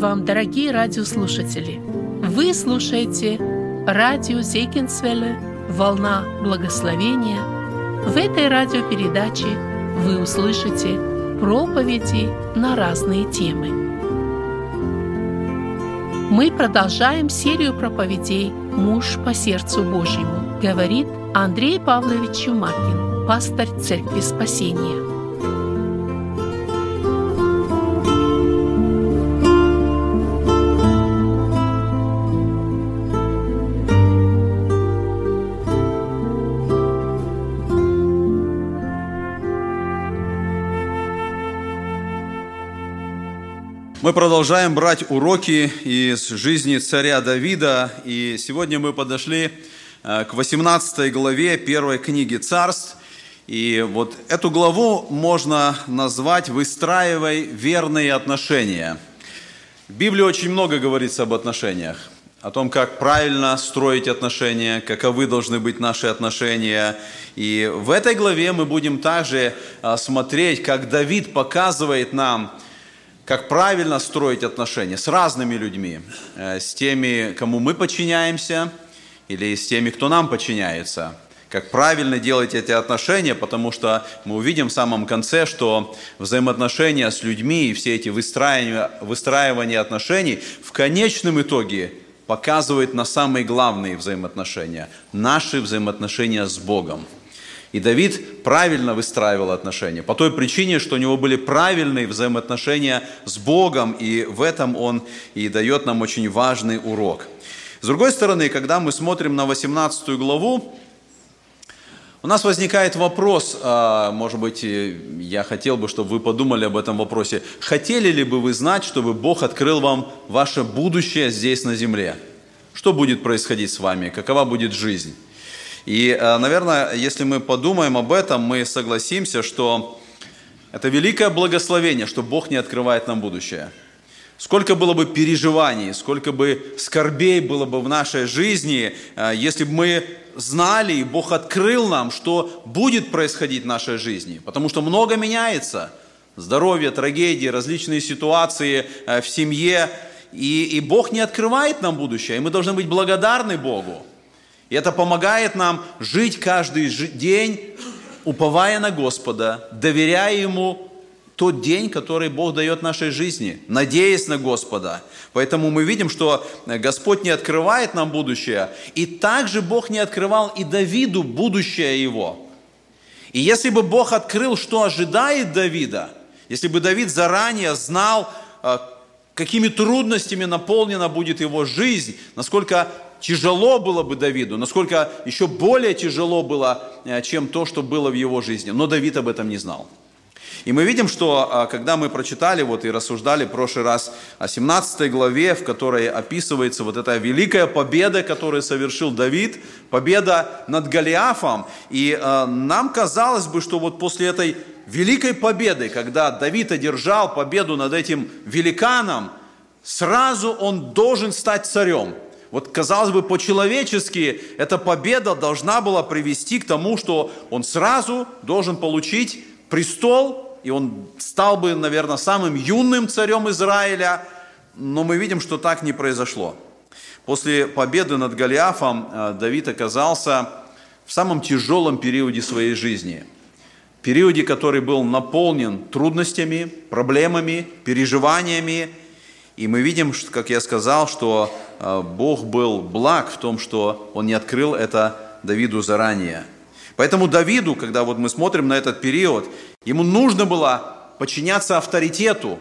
вам, дорогие радиослушатели! Вы слушаете радио Зекинсвелле «Волна благословения». В этой радиопередаче вы услышите проповеди на разные темы. Мы продолжаем серию проповедей «Муж по сердцу Божьему», говорит Андрей Павлович Чумакин, пастор Церкви Спасения. Мы продолжаем брать уроки из жизни царя Давида, и сегодня мы подошли к 18 главе первой книги Царств, и вот эту главу можно назвать «Выстраивай верные отношения». В Библии очень много говорится об отношениях, о том, как правильно строить отношения, каковы должны быть наши отношения. И в этой главе мы будем также смотреть, как Давид показывает нам, как правильно строить отношения с разными людьми, с теми, кому мы подчиняемся, или с теми, кто нам подчиняется. Как правильно делать эти отношения, потому что мы увидим в самом конце, что взаимоотношения с людьми и все эти выстраивания отношений в конечном итоге показывают на самые главные взаимоотношения, наши взаимоотношения с Богом. И Давид правильно выстраивал отношения, по той причине, что у него были правильные взаимоотношения с Богом, и в этом он и дает нам очень важный урок. С другой стороны, когда мы смотрим на 18 главу, у нас возникает вопрос, может быть, я хотел бы, чтобы вы подумали об этом вопросе. Хотели ли бы вы знать, чтобы Бог открыл вам ваше будущее здесь на земле? Что будет происходить с вами? Какова будет жизнь? И, наверное, если мы подумаем об этом, мы согласимся, что это великое благословение, что Бог не открывает нам будущее. Сколько было бы переживаний, сколько бы скорбей было бы в нашей жизни, если бы мы знали, и Бог открыл нам, что будет происходить в нашей жизни. Потому что много меняется. Здоровье, трагедии, различные ситуации в семье. И Бог не открывает нам будущее, и мы должны быть благодарны Богу. И это помогает нам жить каждый день, уповая на Господа, доверяя Ему тот день, который Бог дает нашей жизни, надеясь на Господа. Поэтому мы видим, что Господь не открывает нам будущее, и также Бог не открывал и Давиду будущее его. И если бы Бог открыл, что ожидает Давида, если бы Давид заранее знал, какими трудностями наполнена будет его жизнь, насколько тяжело было бы Давиду, насколько еще более тяжело было, чем то, что было в его жизни. Но Давид об этом не знал. И мы видим, что когда мы прочитали и рассуждали в прошлый раз о 17 главе, в которой описывается эта великая победа, которую совершил Давид, победа над Голиафом, и нам казалось бы, что после этой великой победы, когда Давид одержал победу над этим великаном, сразу он должен стать царем. Казалось бы, по-человечески эта победа должна была привести к тому, что он сразу должен получить престол, и он стал бы, наверное, самым юным царем Израиля. Но мы видим, что так не произошло. После победы над Голиафом Давид оказался в самом тяжелом периоде своей жизни. Периоде, который был наполнен трудностями, проблемами, переживаниями. И мы видим, как я сказал, что Бог был благ в том, что Он не открыл это Давиду заранее. Поэтому Давиду, когда мы смотрим на этот период, ему нужно было подчиняться авторитету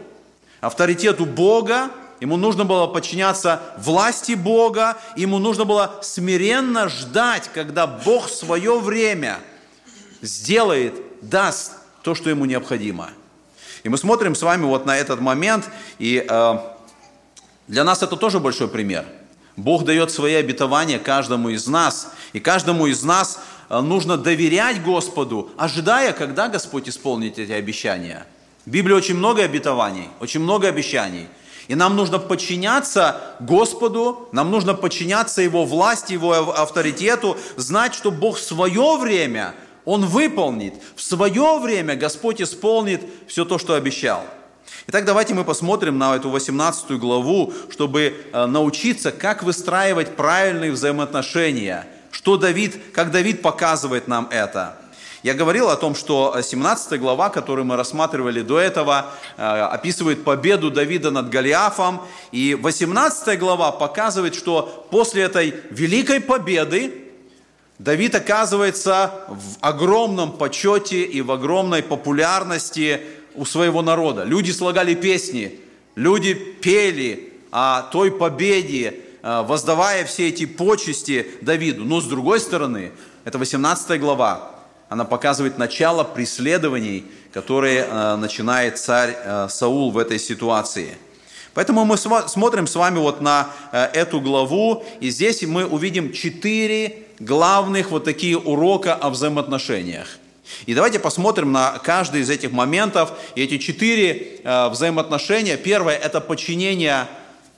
Бога, ему нужно было подчиняться власти Бога, ему нужно было смиренно ждать, когда Бог в свое время сделает, даст то, что ему необходимо. И мы смотрим с вами на этот момент, и для нас это тоже большой пример. Бог дает свои обетования каждому из нас, и каждому из нас нужно доверять Господу, ожидая, когда Господь исполнит эти обещания. В Библии очень много обетований, очень много обещаний. И нам нужно подчиняться Господу, нам нужно подчиняться Его власти, Его авторитету, знать, что Бог в свое время Он выполнит. В свое время Господь исполнит все то, что обещал. Итак, давайте мы посмотрим на эту 18 главу, чтобы научиться, как выстраивать правильные взаимоотношения. Как Давид показывает нам это. Я говорил о том, что 17 глава, которую мы рассматривали до этого, описывает победу Давида над Голиафом. И 18 глава показывает, что после этой великой победы Давид оказывается в огромном почете и в огромной популярности у своего народа. Люди слагали песни, люди пели о той победе, воздавая все эти почести Давиду. Но с другой стороны, это 18 глава. Она показывает начало преследований, которые начинает царь Саул в этой ситуации. Поэтому мы смотрим с вами вот на эту главу, и здесь мы увидим 4 главных вот такие урока о взаимоотношениях. И давайте посмотрим на каждый из этих моментов. И эти 4 взаимоотношения. Первое – это подчинение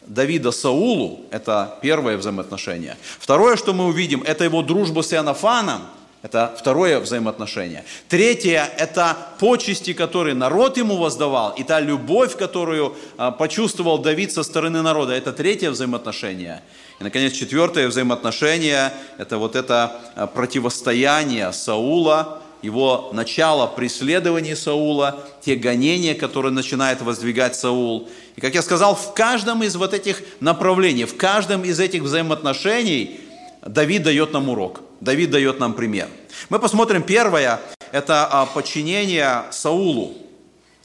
Давида Саулу. Это первое взаимоотношение. Второе, что мы увидим, это его дружба с Ионафаном. Это второе взаимоотношение. Третье – это почести, которые народ ему воздавал, и та любовь, которую почувствовал Давид со стороны народа. Это третье взаимоотношение. И, наконец, 4-е взаимоотношение – это вот это противостояние Саула, его начало преследований Саула, те гонения, которые начинает воздвигать Саул. И, как я сказал, в каждом из вот этих направлений, в каждом из этих взаимоотношений Давид дает нам урок. Давид дает нам пример. Мы посмотрим первое, это подчинение Саулу.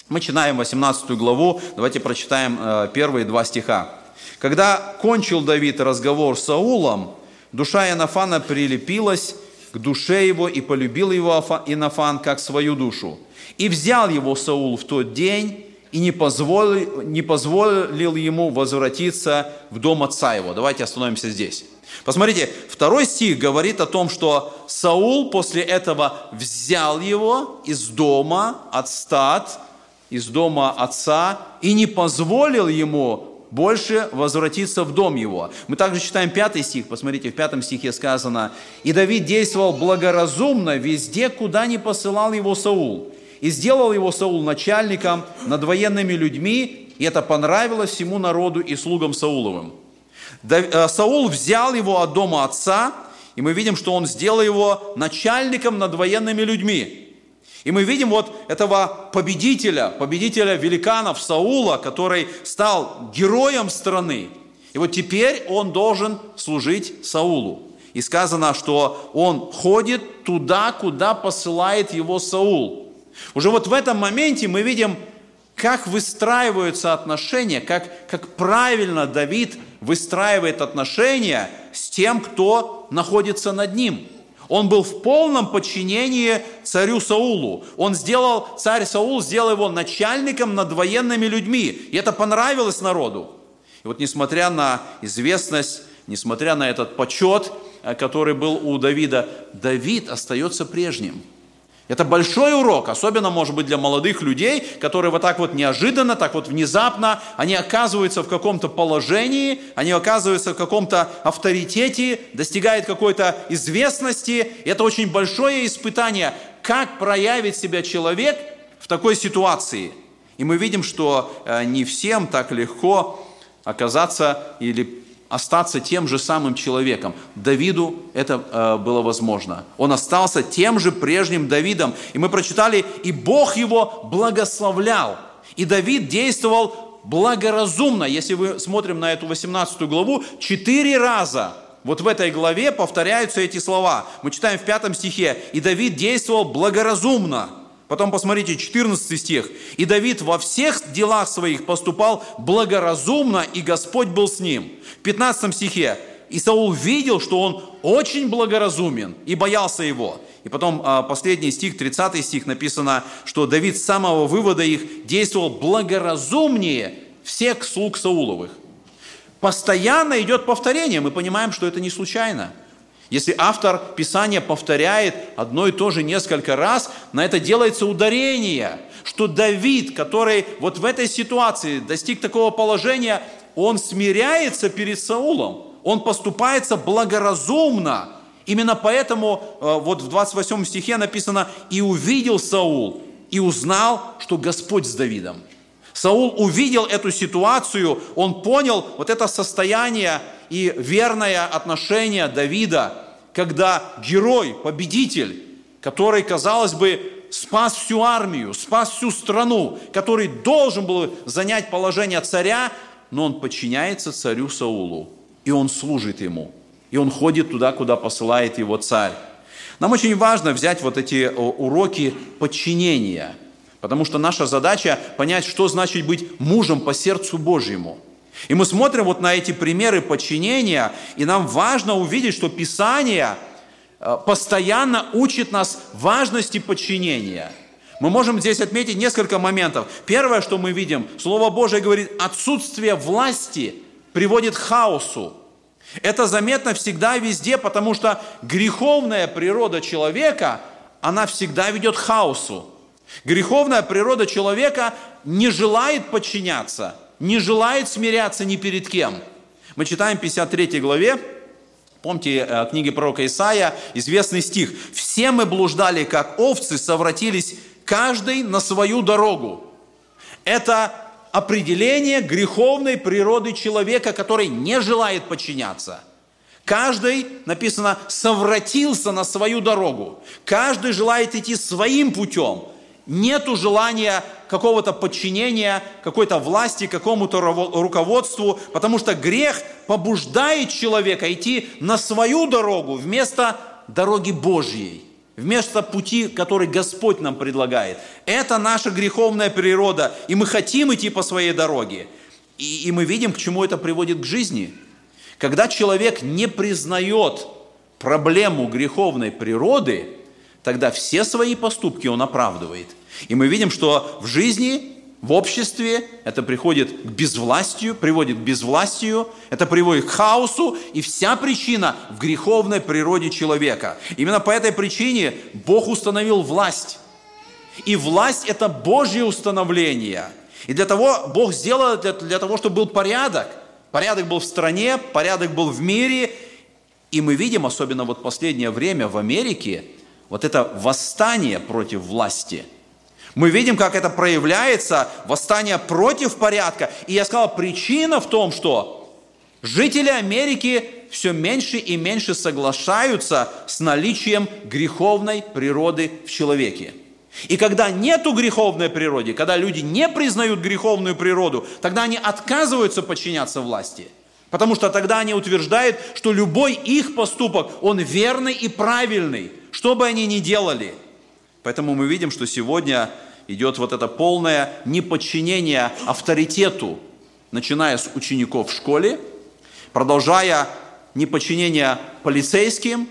Мы читаем 18 главу, давайте прочитаем первые 2 стиха. «Когда кончил Давид разговор с Саулом, душа Ионафана прилепилась к душе его, и полюбил его Ионафан как свою душу. И взял его Саул в тот день, и не позволил ему возвратиться в дом отца его». Давайте остановимся здесь. Посмотрите, 2 стих говорит о том, что Саул после этого взял его из дома отца и не позволил ему больше возвратиться в дом его. Мы также читаем 5 стих, посмотрите, в 5 стихе сказано: «И Давид действовал благоразумно везде, куда не посылал его Саул, и сделал его Саул начальником над военными людьми, и это понравилось всему народу и слугам Сауловым». Саул взял его от дома отца, и мы видим, что он сделал его начальником над военными людьми. И мы видим вот этого победителя великанов Саула, который стал героем страны. И вот теперь он должен служить Саулу. И сказано, что он ходит туда, куда посылает его Саул. Уже вот в этом моменте мы видим, как выстраиваются отношения, как правильно Давид выстраивает отношения с тем, кто находится над ним. Он был в полном подчинении царю Саулу. Царь Саул сделал его начальником над военными людьми. И это понравилось народу. И вот несмотря на известность, несмотря на этот почет, который был у Давида, Давид остается прежним. Это большой урок, особенно, может быть, для молодых людей, которые вот так вот неожиданно, так вот внезапно, они оказываются в каком-то положении, они оказываются в каком-то авторитете, достигают какой-то известности. Это очень большое испытание, как проявит себя человек в такой ситуации. И мы видим, что не всем так легко оказаться или остаться тем же самым человеком. Давиду это было возможно. Он остался тем же прежним Давидом. И мы прочитали, и Бог его благословлял. И Давид действовал благоразумно. Если мы смотрим на эту 18 главу, 4 раза вот в этой главе повторяются эти слова. Мы читаем в 5 стихе, и Давид действовал благоразумно. Потом посмотрите, 14 стих. «И Давид во всех делах своих поступал благоразумно, и Господь был с ним». В 15 стихе. «И Саул видел, что он очень благоразумен, и боялся его». И потом последний стих, 30 стих, написано, что Давид с самого вывода их действовал благоразумнее всех слуг Сауловых. Постоянно идет повторение. Мы понимаем, что это не случайно. Если автор Писания повторяет одно и то же несколько раз, на это делается ударение, что Давид, который вот в этой ситуации достиг такого положения, он смиряется перед Саулом, он поступается благоразумно. Именно поэтому вот в 28 стихе написано «И увидел Саул, и узнал, что Господь с Давидом». Саул увидел эту ситуацию, он понял вот это состояние и верное отношение Давида, когда герой, победитель, который, казалось бы, спас всю армию, спас всю страну, который должен был занять положение царя, но он подчиняется царю Саулу, и он служит ему, и он ходит туда, куда посылает его царь. Нам очень важно взять вот эти уроки подчинения, потому что наша задача понять, что значит быть мужем по сердцу Божьему. И мы смотрим вот на эти примеры подчинения, и нам важно увидеть, что Писание постоянно учит нас важности подчинения. Мы можем здесь отметить несколько моментов. Первое, что мы видим, Слово Божие говорит, отсутствие власти приводит к хаосу. Это заметно всегда и везде, потому что греховная природа человека, она всегда ведет к хаосу. Греховная природа человека не желает подчиняться, не желает смиряться ни перед кем. Мы читаем в 53 главе, помните книги пророка Исаия, известный стих. «Все мы блуждали, как овцы, совратились каждый на свою дорогу». Это определение греховной природы человека, который не желает подчиняться. Каждый, написано, совратился на свою дорогу. Каждый желает идти своим путем. Нету желания какого-то подчинения, какой-то власти, какому-то руководству, потому что грех побуждает человека идти на свою дорогу вместо дороги Божьей, вместо пути, который Господь нам предлагает. Это наша греховная природа, и мы хотим идти по своей дороге. И мы видим, к чему это приводит к жизни. Когда человек не признает проблему греховной природы, тогда все свои поступки он оправдывает. И мы видим, что в жизни, в обществе это приводит к безвластию, это приводит к хаосу, и вся причина в греховной природе человека. Именно по этой причине Бог установил власть. И власть – это Божье установление. И для того Бог сделал, для того, чтобы был порядок. Порядок был в стране, порядок был в мире. И мы видим, особенно вот последнее время в Америке, вот это восстание против власти. Мы видим, как это проявляется, восстание против порядка. И я сказал, причина в том, что жители Америки все меньше и меньше соглашаются с наличием греховной природы в человеке. И когда нету греховной природы, когда люди не признают греховную природу, тогда они отказываются подчиняться власти. Потому что тогда они утверждают, что любой их поступок, он верный и правильный, что бы они ни делали. Поэтому мы видим, что сегодня идет вот это полное неподчинение авторитету, начиная с учеников в школе, продолжая неподчинение полицейским,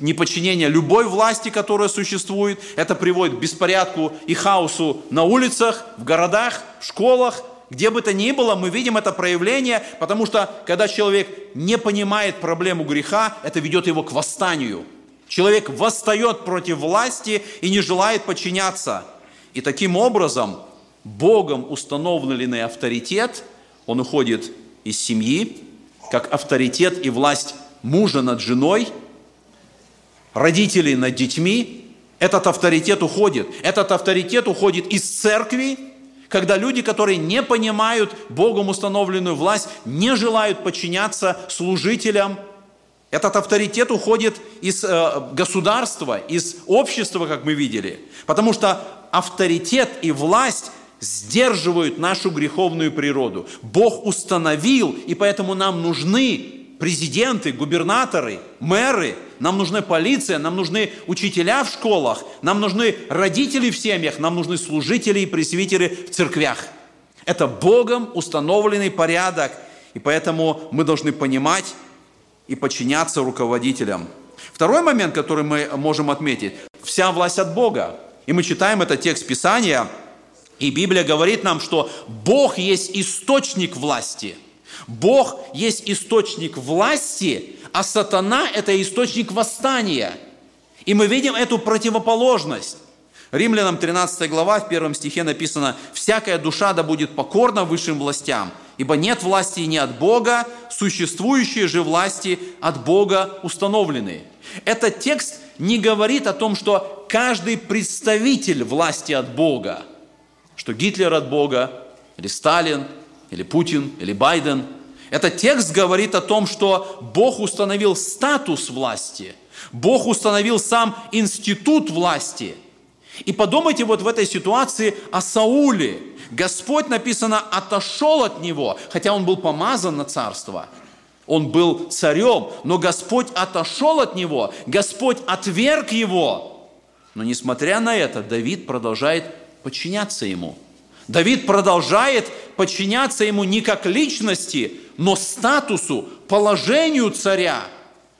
неподчинение любой власти, которая существует. Это приводит к беспорядку и хаосу на улицах, в городах, в школах. Где бы то ни было, мы видим это проявление, потому что, когда человек не понимает проблему греха, это ведет его к восстанию. Человек восстает против власти и не желает подчиняться. И таким образом, Богом установленный авторитет, он уходит из семьи, как авторитет и власть мужа над женой, родителей над детьми. Этот авторитет уходит из церкви, когда люди, которые не понимают Богом установленную власть, не желают подчиняться служителям. Этот авторитет уходит из государства, из общества, как мы видели. Потому что авторитет и власть сдерживают нашу греховную природу. Бог установил, и поэтому нам нужны президенты, губернаторы, мэры, нам нужна полиция, нам нужны учителя в школах, нам нужны родители в семьях, нам нужны служители и пресвитеры в церквях. Это Богом установленный порядок, и поэтому мы должны понимать и подчиняться руководителям. Второй момент, который мы можем отметить, вся власть от Бога. И мы читаем этот текст Писания, и Библия говорит нам, что Бог есть источник власти. Бог есть источник власти, а сатана – это источник восстания. И мы видим эту противоположность. Римлянам 13 глава, в 1 стихе написано: «Всякая душа да будет покорна высшим властям, ибо нет власти не от Бога, существующие же власти от Бога установлены». Этот текст не говорит о том, что каждый представитель власти от Бога, что Гитлер от Бога, или Сталин, или Путин, или Байден. Этот текст говорит о том, что Бог установил статус власти, Бог установил сам институт власти. И подумайте вот в этой ситуации о Сауле. Господь, написано, отошел от него, хотя он был помазан на царство. Он был царем, но Господь отошел от него, Господь отверг его. Но несмотря на это, Давид продолжает подчиняться ему. Давид продолжает подчиняться ему не как личности, но статусу, положению царя.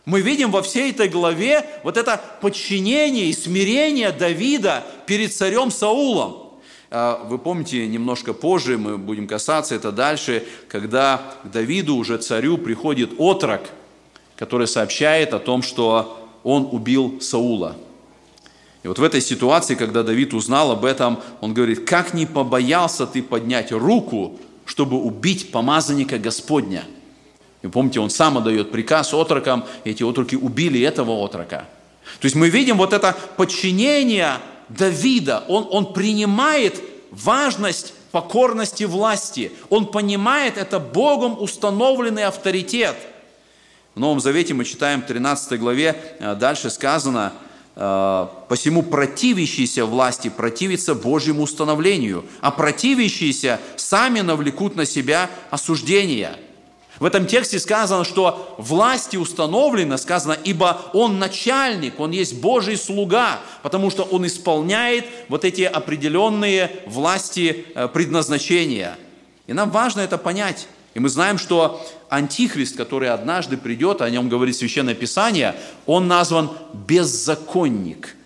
Мы видим во всей этой главе вот это подчинение и смирение Давида перед царем Саулом. Вы помните, немножко позже, мы будем касаться это дальше, когда к Давиду, уже царю, приходит отрок, который сообщает о том, что он убил Саула. И вот в этой ситуации, когда Давид узнал об этом, он говорит: «Как не побоялся ты поднять руку, чтобы убить помазанника Господня?» И помните, он сам отдает приказ отрокам, и эти отроки убили этого отрока. То есть мы видим вот это подчинение Давида, он принимает важность покорности власти, он понимает это Богом установленный авторитет. В Новом Завете мы читаем в 13 главе, дальше сказано: «Посему противящиеся власти противятся Божьему установлению, а противящиеся сами навлекут на себя осуждение». В этом тексте сказано, что власти установлено, сказано, ибо он начальник, он есть Божий слуга, потому что он исполняет вот эти определенные власти предназначения. И нам важно это понять. И мы знаем, что Антихрист, который однажды придет, о нем говорит Священное Писание, он назван беззаконник.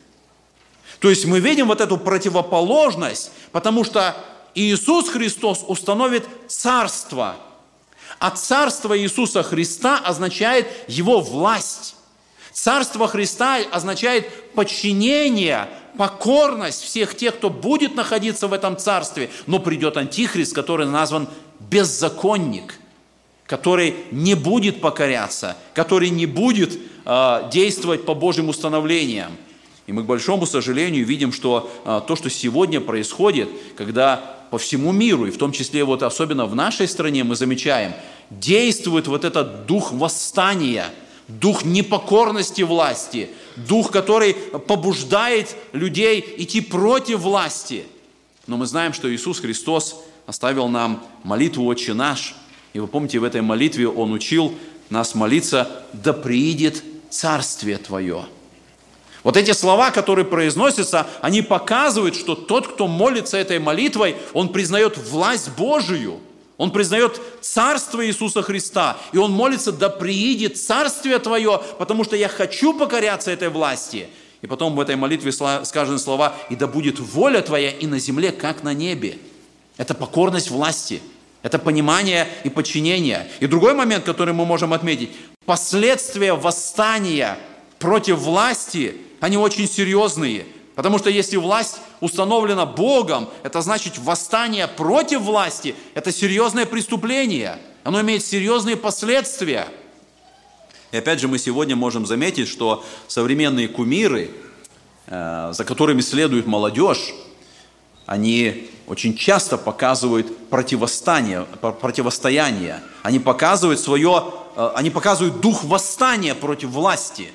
То есть мы видим вот эту противоположность, потому что Иисус Христос установит царство. А царство Иисуса Христа означает его власть. Царство Христа означает подчинение, покорность всех тех, кто будет находиться в этом царстве. Но придет Антихрист, который назван беззаконник, который не будет покоряться, который не будет действовать по Божьим установлениям. И мы, к большому сожалению, видим, что то, что сегодня происходит, когда по всему миру, и в том числе вот особенно в нашей стране мы замечаем, действует вот этот дух восстания, дух непокорности власти, дух, который побуждает людей идти против власти. Но мы знаем, что Иисус Христос оставил нам молитву «Отче наш». И вы помните, в этой молитве Он учил нас молиться: «Да приидет Царствие Твое». Вот эти слова, которые произносятся, они показывают, что тот, кто молится этой молитвой, он признает власть Божию, он признает царство Иисуса Христа, и он молится: «Да приидет Царствие Твое, потому что я хочу покоряться этой власти». И потом в этой молитве сказаны слова: «И да будет воля Твоя и на земле, как на небе». Это покорность власти, это понимание и подчинение. И другой момент, который мы можем отметить: последствия восстания против власти, они очень серьезные. Потому что если власть установлена Богом, это значит восстание против власти, это серьезное преступление. Оно имеет серьезные последствия. И опять же мы сегодня можем заметить, что современные кумиры, за которыми следует молодежь, они очень часто показывают противостояние. Они показывают дух восстания против власти.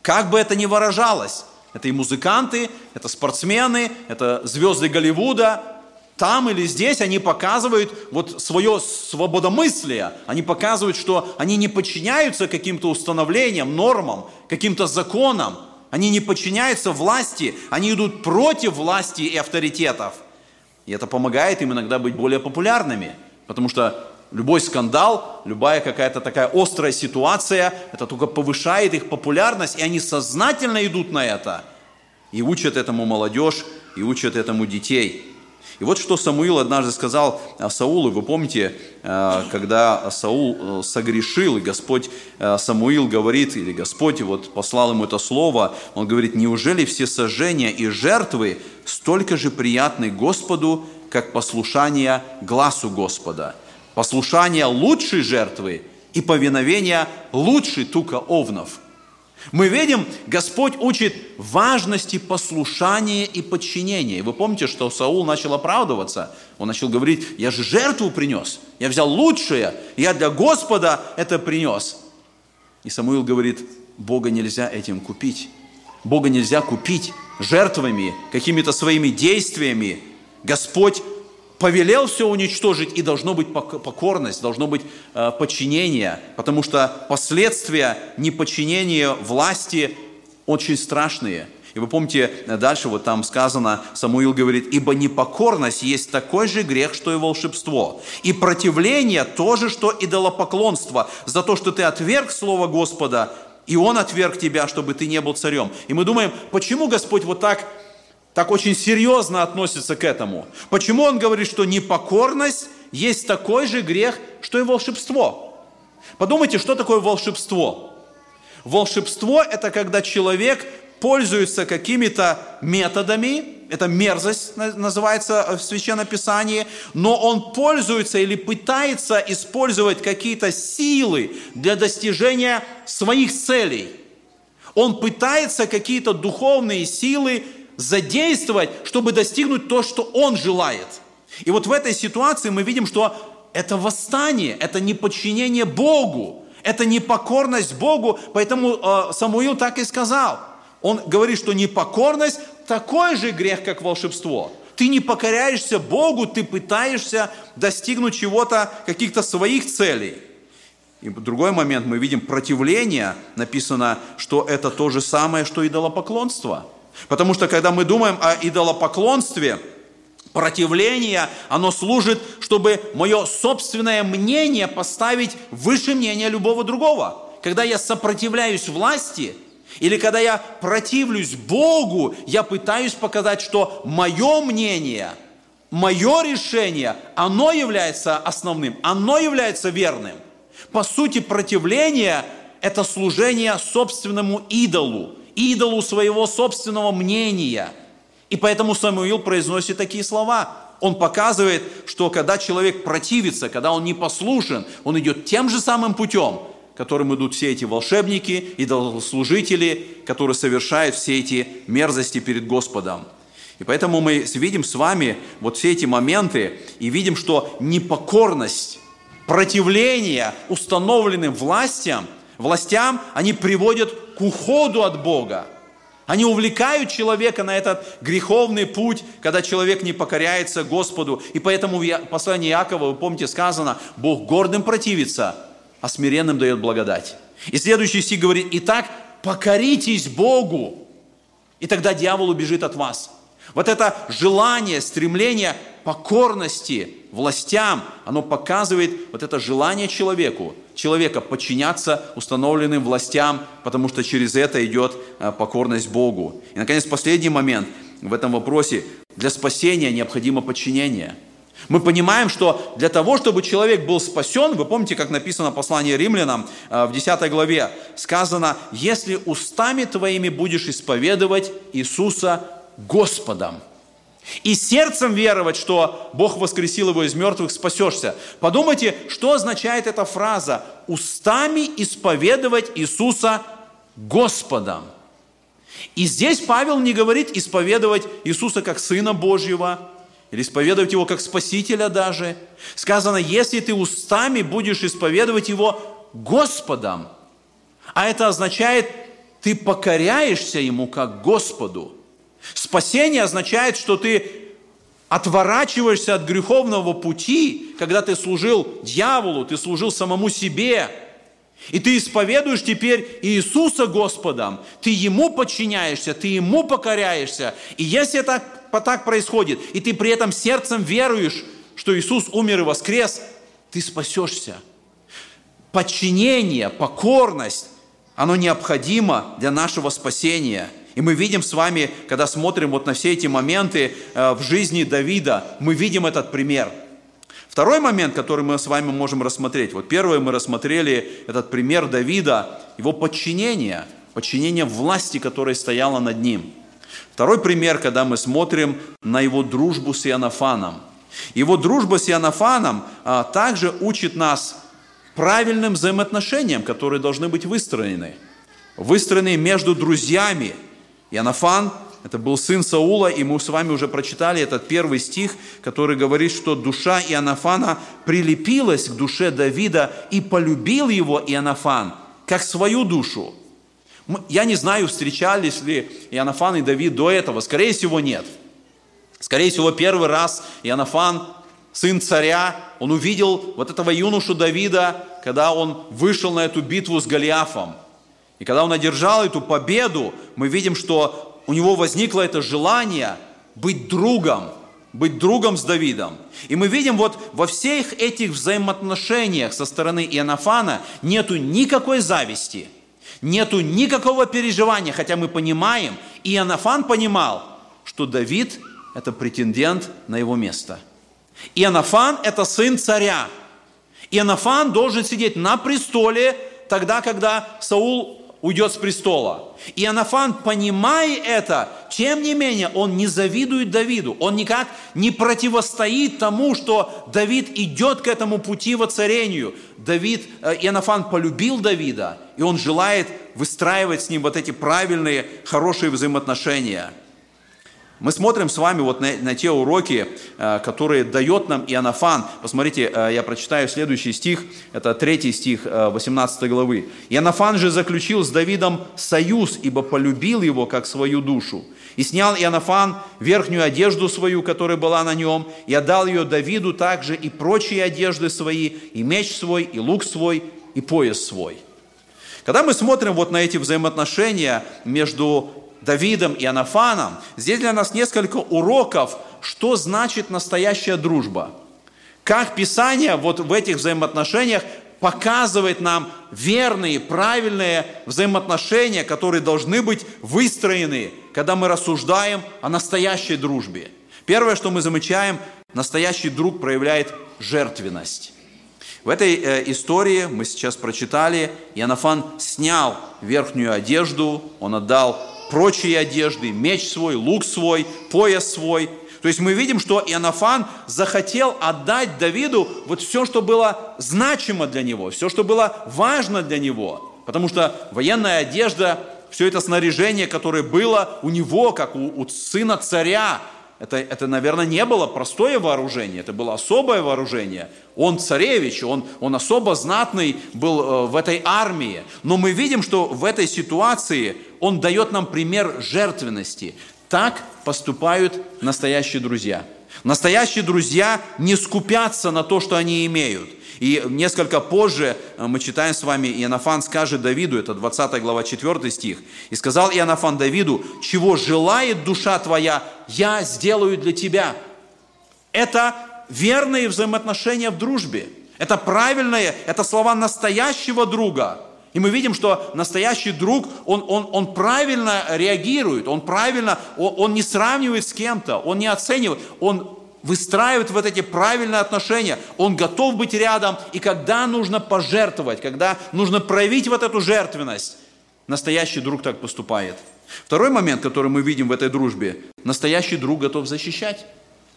Как бы это ни выражалось, это и музыканты, это спортсмены, это звезды Голливуда, там или здесь они показывают вот свое свободомыслие, они показывают, что они не подчиняются каким-то установлениям, нормам, каким-то законам, они не подчиняются власти, они идут против власти и авторитетов. И это помогает им иногда быть более популярными, потому что любой скандал, любая какая-то такая острая ситуация, это только повышает их популярность, и они сознательно идут на это. И учат этому молодежь, и учат этому детей. И вот что Самуил однажды сказал Саулу. Вы помните, когда Саул согрешил, и Господь, Самуил говорит, или Господь вот послал ему это слово, он говорит: «Неужели все сожжения и жертвы столько же приятны Господу, как послушание гласу Господа? Послушание лучшей жертвы и повиновение лучше тука овнов». Мы видим, Господь учит важности послушания и подчинения. И вы помните, что Саул начал оправдываться. Он начал говорить: я же жертву принес, я взял лучшее, я для Господа это принес. И Самуил говорит: Бога нельзя этим купить. Бога нельзя купить жертвами, какими-то своими действиями. Господь повелел все уничтожить, и должно быть покорность, должно быть подчинение, потому что последствия неподчинения власти очень страшные. И вы помните, дальше вот там сказано, Самуил говорит: «Ибо непокорность есть такой же грех, что и волшебство, и противление тоже, что идолопоклонство, за то, что ты отверг слово Господа, и Он отверг тебя, чтобы ты не был царем». И мы думаем, почему Господь вот так очень серьезно относится к этому. Почему он говорит, что непокорность есть такой же грех, что и волшебство? Подумайте, что такое волшебство? Волшебство – это когда человек пользуется какими-то методами, это мерзость называется в Священном Писании, но он пользуется или пытается использовать какие-то силы для достижения своих целей. Он пытается какие-то духовные силы задействовать, чтобы достигнуть то, что он желает. И вот в этой ситуации мы видим, что это восстание, это неподчинение Богу, это непокорность Богу, поэтому Самуил так и сказал. Он говорит, что непокорность такой же грех, как волшебство. Ты не покоряешься Богу, ты пытаешься достигнуть чего-то, каких-то своих целей. И в другой момент мы видим противление, написано, что это то же самое, что идолопоклонство. Потому что, когда мы думаем о идолопоклонстве, противление, оно служит, чтобы мое собственное мнение поставить выше мнения любого другого. Когда я сопротивляюсь власти, или когда я противлюсь Богу, я пытаюсь показать, что мое мнение, мое решение, оно является основным, оно является верным. По сути, противление – это служение собственному идолу. Идолу своего собственного мнения. И поэтому Самуил произносит такие слова. Он показывает, что когда человек противится, когда он не послушен, он идет тем же самым путем, которым идут все эти волшебники, идолослужители, которые совершают все эти мерзости перед Господом. И поэтому мы видим с вами вот все эти моменты и видим, что непокорность, противление установленным властям, они приводят к уходу от Бога. Они увлекают человека на этот греховный путь, когда человек не покоряется Господу. И поэтому в послании Иакова, вы помните, сказано: Бог гордым противится, а смиренным дает благодать. И следующий стих говорит: итак, покоритесь Богу, и тогда дьявол убежит от вас. Вот это желание, стремление покорности властям, оно показывает вот это желание человека подчиняться установленным властям, потому что через это идет покорность Богу. И, наконец, последний момент в этом вопросе. Для спасения необходимо подчинение. Мы понимаем, что для того, чтобы человек был спасен, вы помните, как написано в послании Римлянам в 10 главе, сказано: «Если устами твоими будешь исповедовать Иисуса Господом, и сердцем веровать, что Бог воскресил его из мертвых, спасешься». Подумайте, что означает эта фраза «устами исповедовать Иисуса Господом». И здесь Павел не говорит исповедовать Иисуса как Сына Божьего, или исповедовать Его как Спасителя даже. Сказано: если ты устами будешь исповедовать Его Господом, а это означает, ты покоряешься Ему как Господу. Спасение означает, что ты отворачиваешься от греховного пути, когда ты служил дьяволу, ты служил самому себе. И ты исповедуешь теперь Иисуса Господом. Ты Ему подчиняешься, ты Ему покоряешься. И если это так происходит, и ты при этом сердцем веруешь, что Иисус умер и воскрес, ты спасешься. Подчинение, покорность, оно необходимо для нашего спасения. И мы видим с вами, когда смотрим вот на все эти моменты в жизни Давида, мы видим этот пример. Второй момент, который мы с вами можем рассмотреть. Вот первое мы рассмотрели этот пример Давида, его подчинение власти, которая стояла над ним. Второй пример, когда мы смотрим на его дружбу с Ионафаном. Его дружба с Ионафаном также учит нас правильным взаимоотношениям, которые должны быть выстроены. выстроенные между друзьями. Ионафан, это был сын Саула, и мы с вами уже прочитали этот первый стих, который говорит, что душа Ионафана прилепилась к душе Давида, и полюбил его Ионафан, как свою душу. Я не знаю, встречались ли Ионафан и Давид до этого. Скорее всего, нет. Скорее всего, первый раз Ионафан, сын царя, он увидел вот этого юношу Давида, когда он вышел на эту битву с Голиафом. И когда он одержал эту победу, мы видим, что у него возникло это желание быть другом с Давидом. И мы видим, вот во всех этих взаимоотношениях со стороны Ионафана нету никакой зависти, нету никакого переживания, хотя мы понимаем, и Ионафан понимал, что Давид – это претендент на его место. Ионафан – это сын царя. Ионафан должен сидеть на престоле тогда, когда Саул уйдет с престола. Ионафан, понимая это, тем не менее, он не завидует Давиду. Он никак не противостоит тому, что Давид идет к этому пути воцарению. Ионафан полюбил Давида, и он желает выстраивать с ним вот эти правильные, хорошие взаимоотношения. Мы смотрим с вами вот на те уроки, которые дает нам Ионафан. Посмотрите, я прочитаю следующий стих, это 3 стих 18 главы. «Ионафан же заключил с Давидом союз, ибо полюбил его, как свою душу. И снял Ионафан верхнюю одежду свою, которая была на нем, и отдал ее Давиду также и прочие одежды свои, и меч свой, и лук свой, и пояс свой». Когда мы смотрим вот на эти взаимоотношения между Давидом и Ионафаном, здесь для нас несколько уроков, что значит настоящая дружба. Как Писание вот в этих взаимоотношениях показывает нам верные, правильные взаимоотношения, которые должны быть выстроены, когда мы рассуждаем о настоящей дружбе. Первое, что мы замечаем, настоящий друг проявляет жертвенность. В этой истории, мы сейчас прочитали, Ионафан снял верхнюю одежду, он отдал прочие одежды, меч свой, лук свой, пояс свой. То есть мы видим, что Ионафан захотел отдать Давиду вот все, что было значимо для него, все, что было важно для него. Потому что военная одежда, все это снаряжение, которое было у него, как у сына царя, это, наверное, не было простое вооружение, это было особое вооружение. Он царевич, он особо знатный был в этой армии. Но мы видим, что в этой ситуации он дает нам пример жертвенности. Так поступают настоящие друзья. Настоящие друзья не скупятся на то, что они имеют. И несколько позже мы читаем с вами, Ионафан скажет Давиду, это 20 глава 4 стих, «И сказал Ионафан Давиду, чего желает душа твоя, я сделаю для тебя». Это верные взаимоотношения в дружбе. Это правильные, это слова настоящего друга. И мы видим, что настоящий друг, он правильно реагирует, он не сравнивает с кем-то, он не оценивает, он выстраивает вот эти правильные отношения, он готов быть рядом, и когда нужно пожертвовать, когда нужно проявить вот эту жертвенность, настоящий друг так поступает. Второй момент, который мы видим в этой дружбе, настоящий друг готов защищать.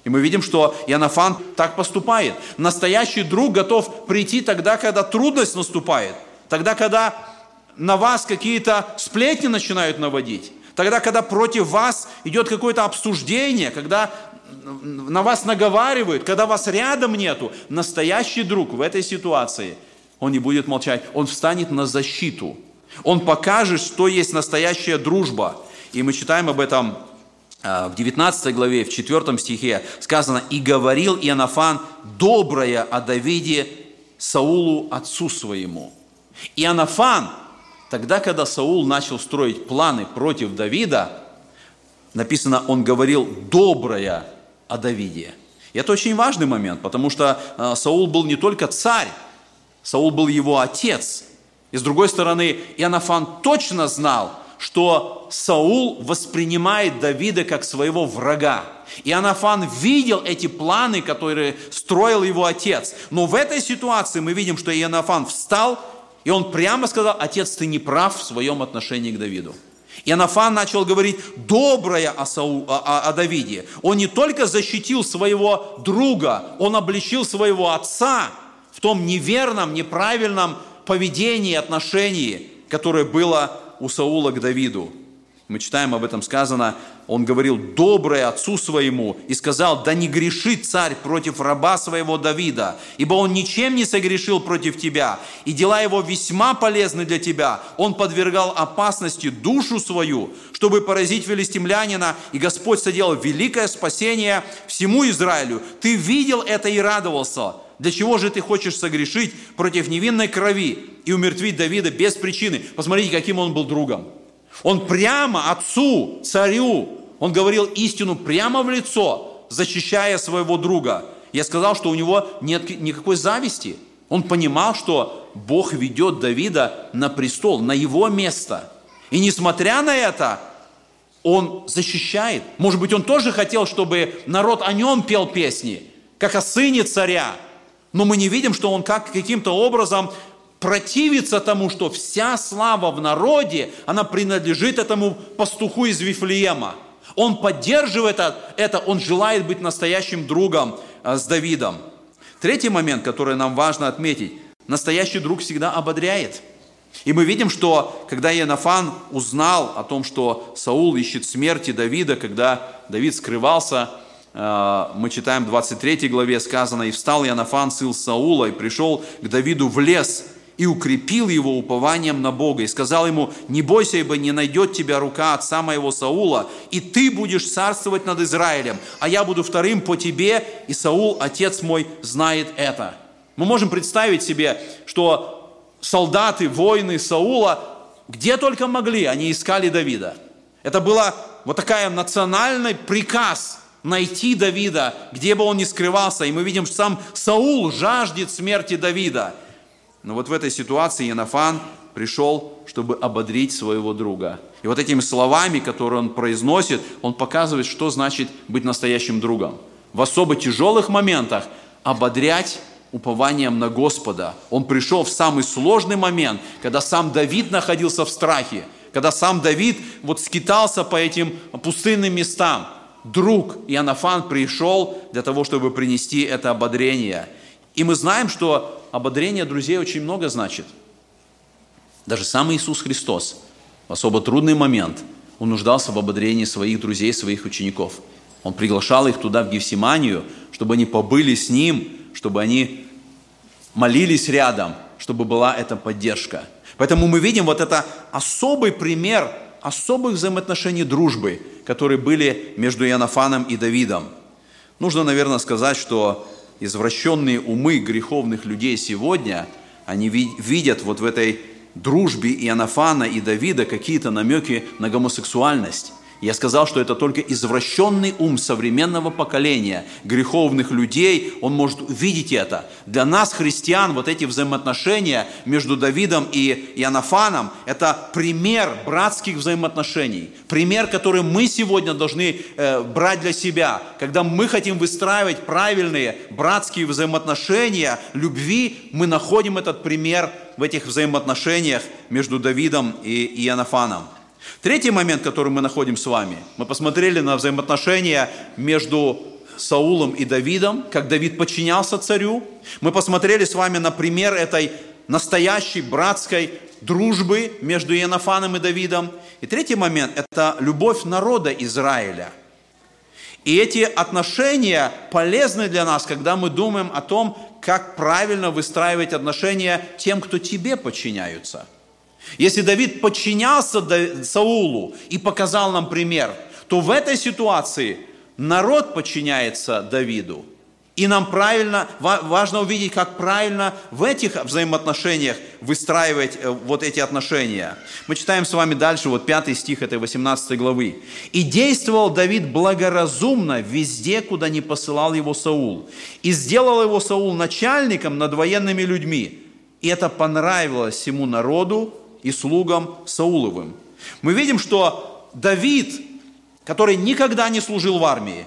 И мы видим, что Ионафан так поступает. Настоящий друг готов прийти тогда, когда трудность наступает, тогда, когда на вас какие-то сплетни начинают наводить, тогда, когда против вас идет какое-то обсуждение, когда на вас наговаривают, когда вас рядом нету. Настоящий друг в этой ситуации, он не будет молчать, он встанет на защиту. Он покажет, что есть настоящая дружба. И мы читаем об этом в 19 главе, в 4 стихе. Сказано, «И говорил Ионафан доброе о Давиде Саулу отцу своему». Ионафан, тогда, когда Саул начал строить планы против Давида, написано, он говорил доброе о Давиде. И это очень важный момент, потому что Саул был не только царь, Саул был его отец. И с другой стороны, Ионафан точно знал, что Саул воспринимает Давида как своего врага. Ионафан видел эти планы, которые строил его отец. Но в этой ситуации мы видим, что Ионафан встал, и он прямо сказал, отец, ты не прав в своем отношении к Давиду. Ионафан начал говорить доброе о Давиде. Он не только защитил своего друга, он обличил своего отца в том неверном, неправильном поведении, отношении, которое было у Саула к Давиду. Мы читаем об этом сказано, он говорил доброе отцу своему и сказал, да не грешит царь против раба своего Давида, ибо он ничем не согрешил против тебя, и дела его весьма полезны для тебя. Он подвергал опасности душу свою, чтобы поразить филистимлянина, и Господь соделал великое спасение всему Израилю. Ты видел это и радовался. Для чего же ты хочешь согрешить против невинной крови и умертвить Давида без причины? Посмотрите, каким он был другом. Он прямо отцу, царю, он говорил истину прямо в лицо, защищая своего друга. Я сказал, что у него нет никакой зависти. Он понимал, что Бог ведет Давида на престол, на его место. И несмотря на это, он защищает. Может быть, он тоже хотел, чтобы народ о нем пел песни, как о сыне царя. Но мы не видим, что он каким-то образом противится тому, что вся слава в народе, она принадлежит этому пастуху из Вифлеема. Он поддерживает это, он желает быть настоящим другом с Давидом. Третий момент, который нам важно отметить. Настоящий друг всегда ободряет. И мы видим, что когда Ионафан узнал о том, что Саул ищет смерти Давида, когда Давид скрывался, мы читаем в 23 главе сказано, «И встал Ионафан, сын Саула, и пришел к Давиду в лес, и укрепил его упованием на Бога, и сказал ему, не бойся, ибо не найдет тебя рука отца моего Саула, и ты будешь царствовать над Израилем, а я буду вторым по тебе, и Саул, отец мой, знает это». Мы можем представить себе, что солдаты, воины Саула, где только могли, они искали Давида. Это была вот такая национальный приказ найти Давида, где бы он ни скрывался. И мы видим, что сам Саул жаждет смерти Давида. Но вот в этой ситуации Ионафан пришел, чтобы ободрить своего друга. И вот этими словами, которые он произносит, он показывает, что значит быть настоящим другом. В особо тяжелых моментах ободрять упованием на Господа. Он пришел в самый сложный момент, когда сам Давид находился в страхе, когда сам Давид скитался по этим пустынным местам. Друг Ионафан пришел для того, чтобы принести это ободрение. И мы знаем, что ободрение друзей очень много значит. Даже сам Иисус Христос в особо трудный момент, он нуждался в ободрении своих друзей, своих учеников. Он приглашал их туда, в Гефсиманию, чтобы они побыли с ним, чтобы они молились рядом, чтобы была эта поддержка. Поэтому мы видим это особый пример особых взаимоотношений дружбы, которые были между Ионафаном и Давидом. Нужно, наверное, сказать, что извращенные умы греховных людей сегодня, они видят в этой дружбе Ионафана и Давида какие-то намеки на гомосексуальность. Я сказал, что это только извращенный ум современного поколения, греховных людей, он может увидеть это. Для нас, христиан, эти взаимоотношения между Давидом и Ионафаном, это пример братских взаимоотношений, пример, который мы сегодня должны брать для себя, когда мы хотим выстраивать правильные братские взаимоотношения, любви, мы находим этот пример в этих взаимоотношениях между Давидом и Ионафаном. Третий момент, который мы находим с вами, мы посмотрели на взаимоотношения между Саулом и Давидом, как Давид подчинялся царю. Мы посмотрели с вами на пример этой настоящей братской дружбы между Ионафаном и Давидом. И третий момент – это любовь народа Израиля. И эти отношения полезны для нас, когда мы думаем о том, как правильно выстраивать отношения тем, кто тебе подчиняются. Если Давид подчинялся Саулу и показал нам пример, то в этой ситуации народ подчиняется Давиду. И нам важно увидеть, как правильно в этих взаимоотношениях выстраивать эти отношения. Мы читаем с вами дальше, 5 стих этой 18 главы. «И действовал Давид благоразумно везде, куда не посылал его Саул, и сделал его Саул начальником над военными людьми. И это понравилось всему народу и слугам Сауловым». Мы видим, что Давид, который никогда не служил в армии,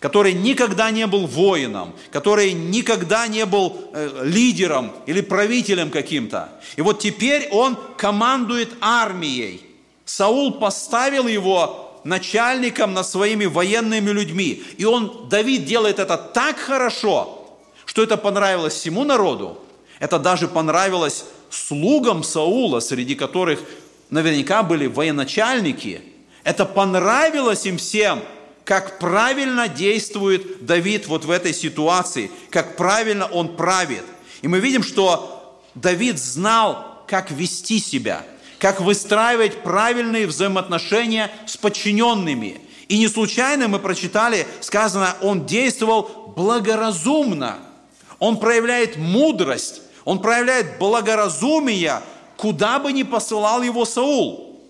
который никогда не был воином, который никогда не был лидером или правителем каким-то. И теперь он командует армией. Саул поставил его начальником над своими военными людьми. И Давид делает это так хорошо, что это понравилось всему народу. Это даже понравилось слугам Саула, среди которых наверняка были военачальники. Это понравилось им всем, как правильно действует Давид вот в этой ситуации, как правильно он правит. И мы видим, что Давид знал, как вести себя, как выстраивать правильные взаимоотношения с подчиненными. И не случайно мы прочитали, сказано, он действовал благоразумно. Он проявляет мудрость, он проявляет благоразумие, куда бы ни посылал его Саул.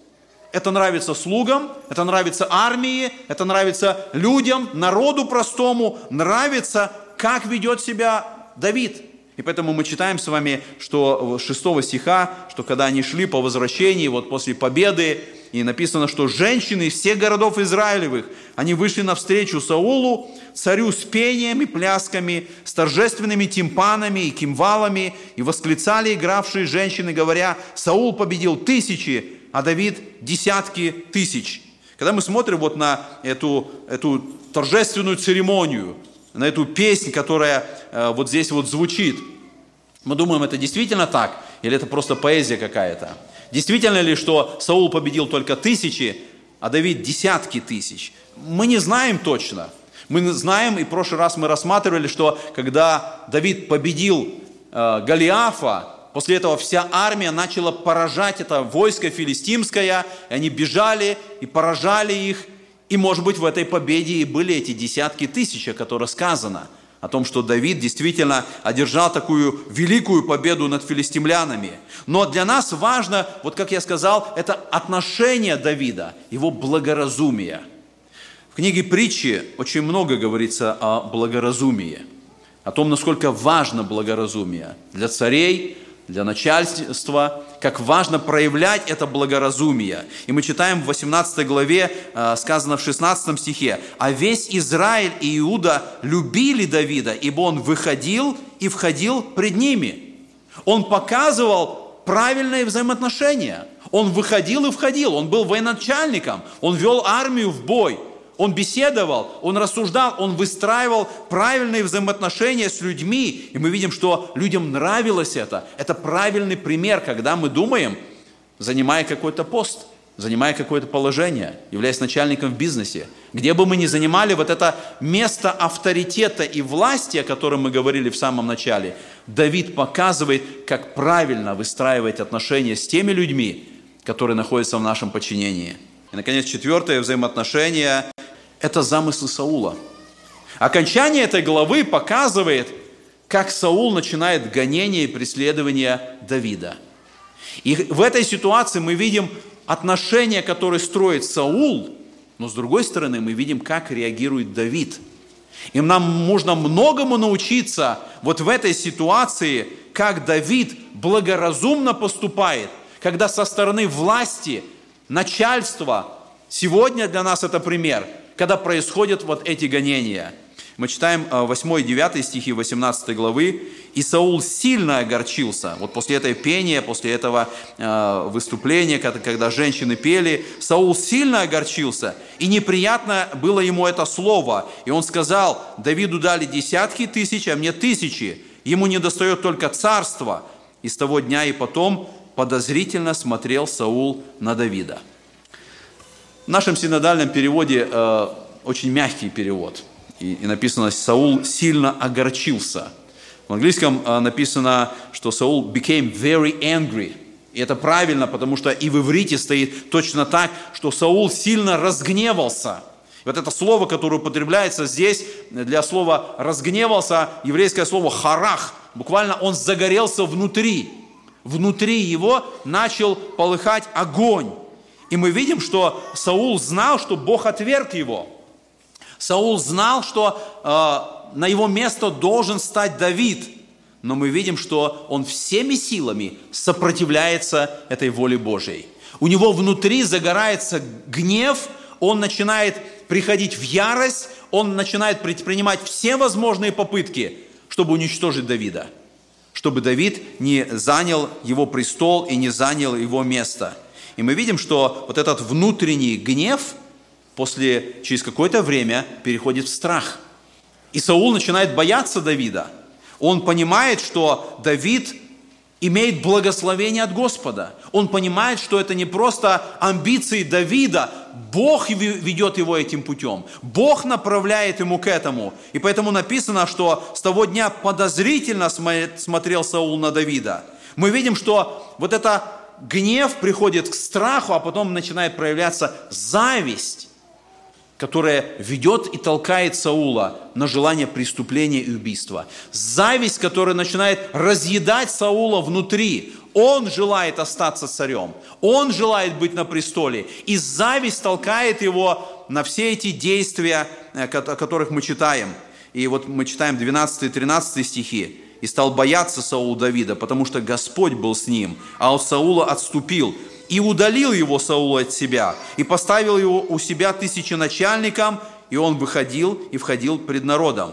Это нравится слугам, это нравится армии, это нравится людям, народу простому, нравится, как ведет себя Давид. И поэтому мы читаем с вами, что 6 стиха, что когда они шли по возвращении, вот после победы, и написано, что женщины из всех городов Израилевых, они вышли навстречу Саулу, царю с пением и плясками, с торжественными тимпанами и кимвалами, и восклицали игравшие женщины, говоря, «Саул победил тысячи, а Давид десятки тысяч». Когда мы смотрим вот на эту торжественную церемонию, на эту песнь, которая вот здесь вот звучит, мы думаем, это действительно так, или это просто поэзия какая-то? Действительно ли, что Саул победил только тысячи, а Давид десятки тысяч? Мы не знаем точно. Мы знаем, и в прошлый раз мы рассматривали, что когда Давид победил Голиафа, после этого вся армия начала поражать это войско филистимское, и они бежали и поражали их, и, может быть, в этой победе и были эти десятки тысяч, о которых сказано, о том, что Давид действительно одержал такую великую победу над филистимлянами. Но для нас важно, вот как я сказал, это отношение Давида, его благоразумие. В книге Притчи очень много говорится о благоразумии, о том, насколько важно благоразумие для царей, для начальства, как важно проявлять это благоразумие. И мы читаем в 18 главе, сказано в 16 стихе, «А весь Израиль и Иуда любили Давида, ибо он выходил и входил пред ними». Он показывал правильные взаимоотношения. Он выходил и входил, он был военачальником, он вел армию в бой, он беседовал, он рассуждал, он выстраивал правильные взаимоотношения с людьми. И мы видим, что людям нравилось это. Это правильный пример, когда мы думаем, занимая какой-то пост, занимая какое-то положение, являясь начальником в бизнесе, где бы мы ни занимали вот это место авторитета и власти, о котором мы говорили в самом начале, Давид показывает, как правильно выстраивать отношения с теми людьми, которые находятся в нашем подчинении. И, наконец, 4-е взаимоотношение – это замыслы Саула. Окончание этой главы показывает, как Саул начинает гонение и преследование Давида. И в этой ситуации мы видим отношения, которые строит Саул, но, с другой стороны, мы видим, как реагирует Давид. И нам нужно многому научиться вот в этой ситуации, как Давид благоразумно поступает, когда со стороны власти – начальство. Сегодня для нас это пример, когда происходят вот эти гонения. Мы читаем 8 и 9 стихи 18 главы. «И Саул сильно огорчился». Вот после этого пения, после этого выступления, когда женщины пели, Саул сильно огорчился, и неприятно было ему это слово. И он сказал, «Давиду дали десятки тысяч, а мне тысячи. Ему недостает только царства». И с того дня и потом подозрительно смотрел Саул на Давида. В нашем синодальном переводе очень мягкий перевод. И написано, Саул сильно огорчился. В английском написано, что Саул became very angry. И это правильно, потому что и в иврите стоит точно так, что Саул сильно разгневался. Вот это слово, которое употребляется здесь, для слова «разгневался», еврейское слово «харах». Буквально он загорелся внутри. Внутри его начал полыхать огонь. И мы видим, что Саул знал, что Бог отверг его. Саул знал, что на его место должен стать Давид. Но мы видим, что он всеми силами сопротивляется этой воле Божьей. У него внутри загорается гнев, он начинает приходить в ярость, он начинает предпринимать все возможные попытки, чтобы уничтожить Давида. Чтобы Давид не занял его престол и не занял его место. И мы видим, что вот этот внутренний гнев через какое-то время переходит в страх. И Саул начинает бояться Давида. Он понимает, что Давид имеет благословение от Господа. он понимает, что это не просто амбиции Давида. Бог ведет его этим путем. Бог направляет ему к этому. И поэтому написано, что с того дня подозрительно смотрел Саул на Давида. Мы видим, что вот это гнев приходит к страху, а потом начинает проявляться зависть, которая ведет и толкает Саула на желание преступления и убийства. Зависть, которая начинает разъедать Саула внутри. Он желает остаться царем. Он желает быть на престоле. И зависть толкает его на все эти действия, о которых мы читаем. И вот мы читаем 12-13 стихи. «И стал бояться Саул Давида, потому что Господь был с ним, а от Саула отступил». И удалил его Саул от себя, и поставил его у себя тысяченачальником, и он выходил и входил пред народом.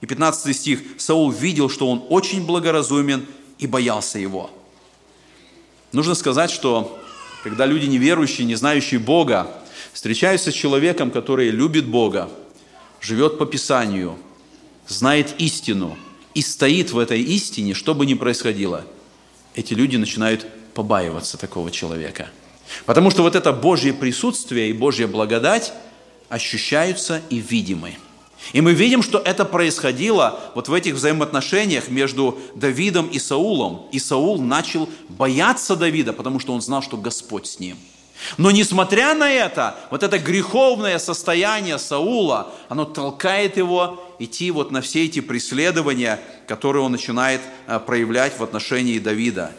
И 15 стих. Саул видел, что он очень благоразумен, и боялся его. Нужно сказать, что когда люди неверующие, не знающие Бога, встречаются с человеком, который любит Бога, живет по Писанию, знает истину и стоит в этой истине, что бы ни происходило, эти люди начинают побаиваться такого человека. Потому что вот это Божье присутствие и Божья благодать ощущаются и видимы. И мы видим, что это происходило вот в этих взаимоотношениях между Давидом и Саулом. И Саул начал бояться Давида, потому что он знал, что Господь с ним. Но несмотря на это, вот это греховное состояние Саула, оно толкает его идти вот на все эти преследования, которые он начинает проявлять в отношении Давида.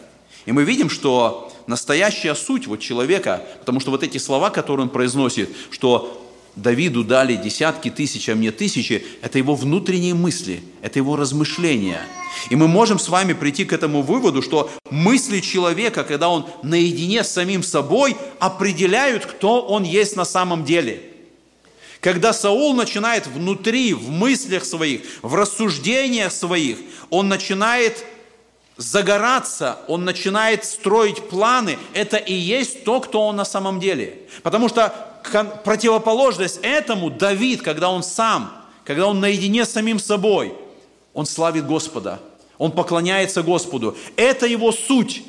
И мы видим, что настоящая суть вот человека, потому что вот эти слова, которые он произносит, что Давиду дали десятки тысяч, а мне тысячи, это его внутренние мысли, это его размышления. И мы можем с вами прийти к этому выводу, что мысли человека, когда он наедине с самим собой, определяют, кто он есть на самом деле. Когда Саул начинает внутри, в мыслях своих, в рассуждениях своих, он начинает загораться, он начинает строить планы, это и есть то, кто он на самом деле. Потому что противоположность этому Давид, когда он сам, когда он наедине с самим собой, он славит Господа, он поклоняется Господу. Это его суть,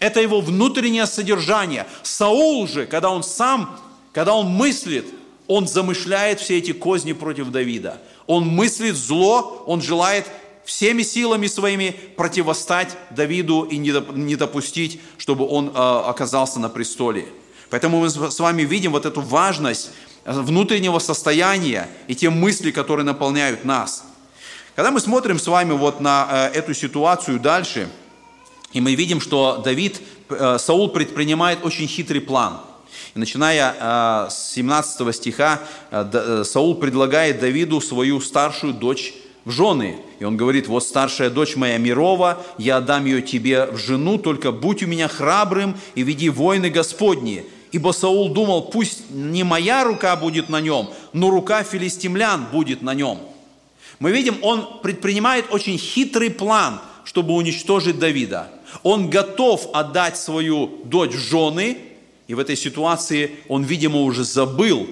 это его внутреннее содержание. Саул же, когда он сам, когда он мыслит, он замышляет все эти козни против Давида. Он мыслит зло, он желает всеми силами своими противостать Давиду и не допустить, чтобы он оказался на престоле. Поэтому мы с вами видим вот эту важность внутреннего состояния и те мысли, которые наполняют нас. Когда мы смотрим с вами вот на эту ситуацию дальше, и мы видим, что Саул предпринимает очень хитрый план. И начиная с 17 стиха, Саул предлагает Давиду свою старшую дочь в жены. И он говорит: вот старшая дочь моя Мерова, я отдам ее тебе в жену, только будь у меня храбрым и веди войны Господни. Ибо Саул думал, пусть не моя рука будет на нем, но рука филистимлян будет на нем. Мы видим, он предпринимает очень хитрый план, чтобы уничтожить Давида. Он готов отдать свою дочь в жены, и в этой ситуации он, видимо, уже забыл,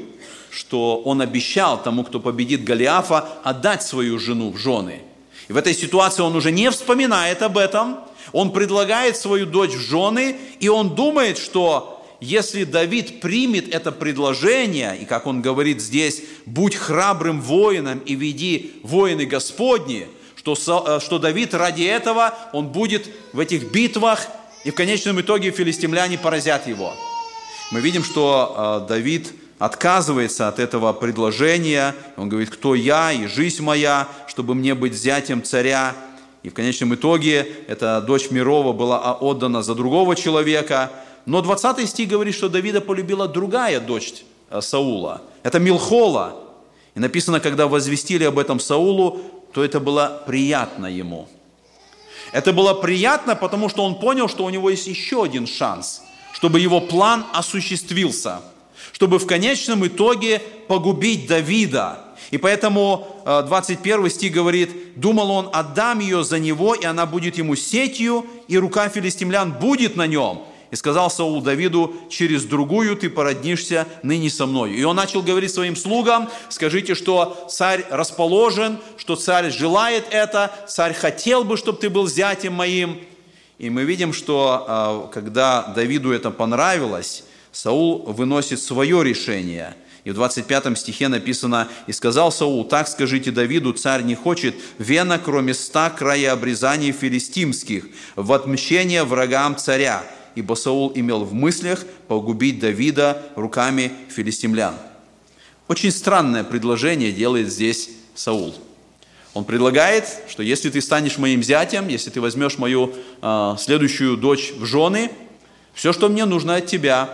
что он обещал тому, кто победит Голиафа, отдать свою жену в жены. И в этой ситуации он уже не вспоминает об этом, он предлагает свою дочь в жены, и он думает, что если Давид примет это предложение, и как он говорит здесь, будь храбрым воином и веди воины Господни, что Давид ради этого, он будет в этих битвах, и в конечном итоге филистимляне поразят его. Мы видим, что Давид отказывается от этого предложения. Он говорит: кто я и жизнь моя, чтобы мне быть зятем царя. И в конечном итоге эта дочь Мерова была отдана за другого человека. Но 20 стих говорит, что Давида полюбила другая дочь Саула. Это Мелхола. И написано, когда возвестили об этом Саулу, то это было приятно ему. Это было приятно, потому что он понял, что у него есть еще один шанс, чтобы его план осуществился, чтобы в конечном итоге погубить Давида. И поэтому 21 стих говорит: «Думал он, отдам ее за него, и она будет ему сетью, и рука филистимлян будет на нем». И сказал Саул Давиду: «Через другую ты породнишься ныне со мной». И он начал говорить своим слугам: «Скажите, что царь расположен, что царь желает это, царь хотел бы, чтобы ты был зятем моим». И мы видим, что когда Давиду это понравилось, Саул выносит свое решение. И в 25 стихе написано: «И сказал Саул: так скажите Давиду, царь не хочет вена, кроме 100 краеобрезаний филистимских, в отмщение врагам царя, ибо Саул имел в мыслях погубить Давида руками филистимлян». Очень странное предложение делает здесь Саул. Он предлагает, что если ты станешь моим зятем, если ты возьмешь мою следующую дочь в жены, все, что мне нужно от тебя,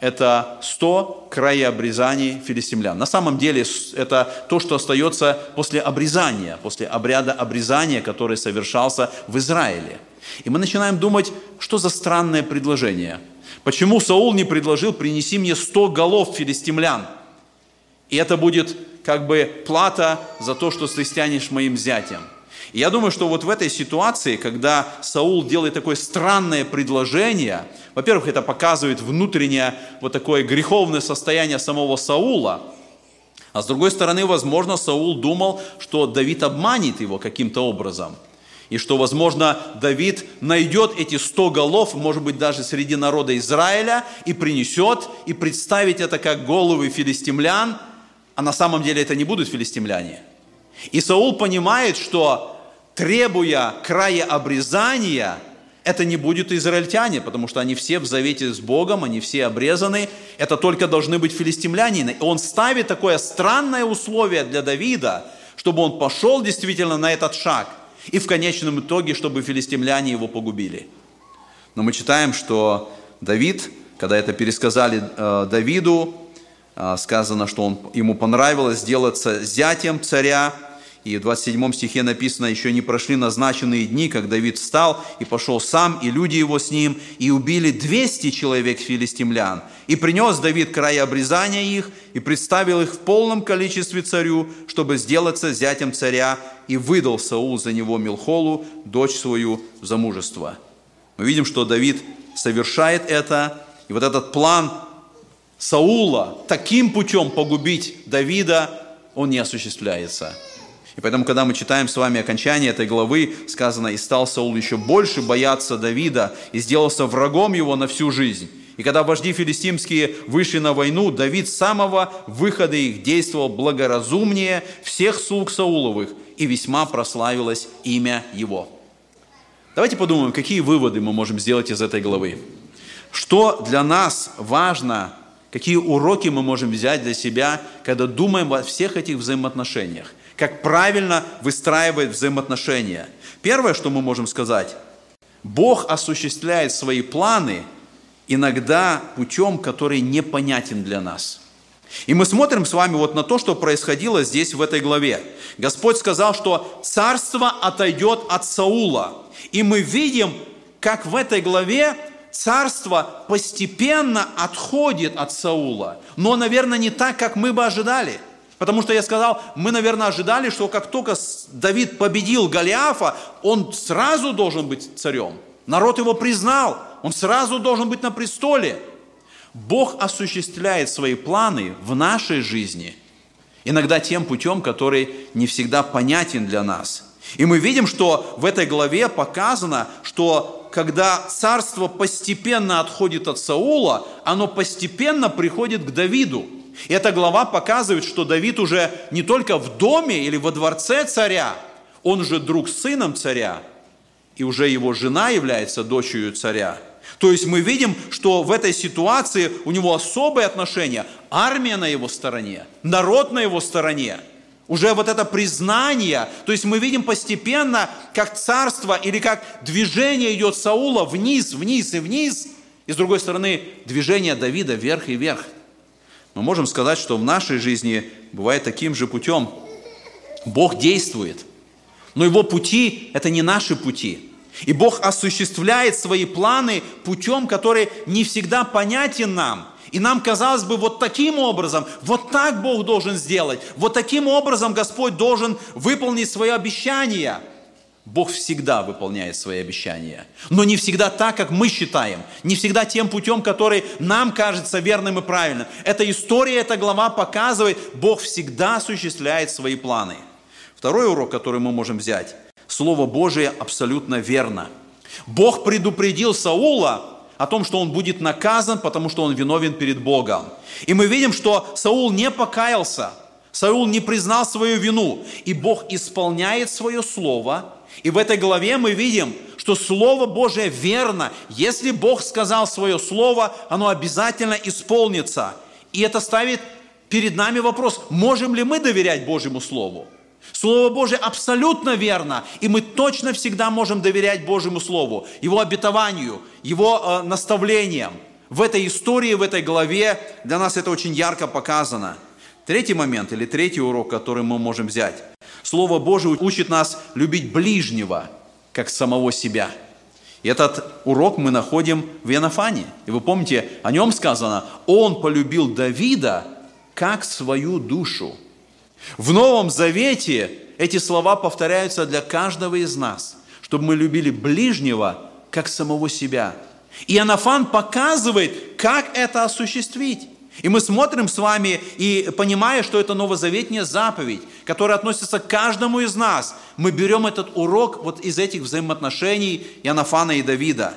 это 100 краеобрезаний филистимлян. На самом деле это то, что остается после обрезания, после обряда обрезания, который совершался в Израиле. И мы начинаем думать, что за странное предложение. Почему Саул не предложил: принеси мне 100 голов филистимлян, и это будет как бы плата за то, что ты станешь моим зятем. И я думаю, что вот в этой ситуации, когда Саул делает такое странное предложение, во-первых, это показывает внутреннее вот такое греховное состояние самого Саула, а с другой стороны, возможно, Саул думал, что Давид обманет его каким-то образом. И что, возможно, Давид найдет эти 100 голов, может быть, даже среди народа Израиля, и принесет, и представит это как головы филистимлян, а на самом деле это не будут филистимляне. И Саул понимает, что, требуя краеобрезания, это не будут израильтяне, потому что они все в завете с Богом, они все обрезаны, это только должны быть филистимляне. И он ставит такое странное условие для Давида, чтобы он пошел действительно на этот шаг, и в конечном итоге, чтобы филистимляне его погубили. Но мы читаем, что Давид, когда это пересказали Давиду, сказано, что ему понравилось сделаться зятем царя. И в 27 стихе написано: «Еще не прошли назначенные дни, как Давид встал и пошел сам, и люди его с ним, и убили 200 человек филистимлян. И принес Давид краеобрезания их, и представил их в полном количестве царю, чтобы сделаться зятем царя, и выдал Саул за него Мелхолу, дочь свою, в замужество». Мы видим, что Давид совершает это, и вот этот план Саула таким путем погубить Давида, он не осуществляется. И поэтому, когда мы читаем с вами окончание этой главы, сказано: «И стал Саул еще больше бояться Давида, и сделался врагом его на всю жизнь. И когда вожди филистимские вышли на войну, Давид с самого выхода их действовал благоразумнее всех слуг Сауловых, и весьма прославилось имя его». Давайте подумаем, какие выводы мы можем сделать из этой главы. Что для нас важно, какие уроки мы можем взять для себя, когда думаем о всех этих взаимоотношениях, как правильно выстраивать взаимоотношения. Первое, что мы можем сказать: Бог осуществляет свои планы иногда путем, который непонятен для нас. И мы смотрим с вами вот на то, что происходило здесь в этой главе. Господь сказал, что царство отойдет от Саула. И мы видим, как в этой главе царство постепенно отходит от Саула. Но, наверное, не так, как мы бы ожидали. Потому что я сказал, мы, наверное, ожидали, что как только Давид победил Голиафа, он сразу должен быть царем. Народ его признал, он сразу должен быть на престоле. Бог осуществляет свои планы в нашей жизни, иногда тем путем, который не всегда понятен для нас. И мы видим, что в этой главе показано, что когда царство постепенно отходит от Саула, оно постепенно приходит к Давиду. И эта глава показывает, что Давид уже не только в доме или во дворце царя, он же друг с сыном царя, и уже его жена является дочерью царя. То есть мы видим, что в этой ситуации у него особые отношения. Армия на его стороне, народ на его стороне. Уже вот это признание. То есть мы видим постепенно, как царство или как движение идет Саула вниз, вниз и вниз. И с другой стороны, движение Давида вверх и вверх. Мы можем сказать, что в нашей жизни бывает таким же путем. Бог действует, но его пути – это не наши пути. И Бог осуществляет свои планы путем, который не всегда понятен нам. И нам казалось бы, вот таким образом, вот так Бог должен сделать, вот таким образом Господь должен выполнить свои обещания. Бог всегда выполняет свои обещания, но не всегда так, как мы считаем, не всегда тем путем, который нам кажется верным и правильным. Эта история, эта глава показывает, Бог всегда осуществляет свои планы. Второй урок, который мы можем взять: Слово Божие абсолютно верно. Бог предупредил Саула о том, что он будет наказан, потому что он виновен перед Богом. И мы видим, что Саул не покаялся, Саул не признал свою вину, и Бог исполняет свое слово. И в этой главе мы видим, что Слово Божие верно. Если Бог сказал свое слово, оно обязательно исполнится. И это ставит перед нами вопрос, можем ли мы доверять Божьему Слову? Слово Божие абсолютно верно, и мы точно всегда можем доверять Божьему Слову, Его обетованию, Его наставлениям. В этой истории, в этой главе для нас это очень ярко показано. Третий момент или третий урок, который мы можем взять. Слово Божие учит нас любить ближнего, как самого себя. И этот урок мы находим в Ионафане. И вы помните, о нем сказано, он полюбил Давида как свою душу. В Новом Завете эти слова повторяются для каждого из нас, чтобы мы любили ближнего, как самого себя. И Ионафан показывает, как это осуществить. И мы смотрим с вами, и понимая, что это новозаветная заповедь, которая относится к каждому из нас, мы берем этот урок вот из этих взаимоотношений Ионафана и Давида.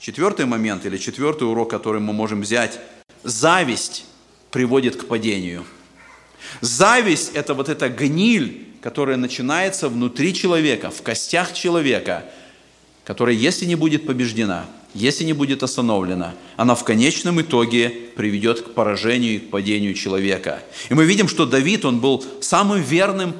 Четвертый момент, или четвертый урок, который мы можем взять. Зависть приводит к падению. Зависть – это вот эта гниль, которая начинается внутри человека, в костях человека, которая, если не будет побеждена, если не будет остановлена, она в конечном итоге приведет к поражению и к падению человека. И мы видим, что Давид, он был самым верным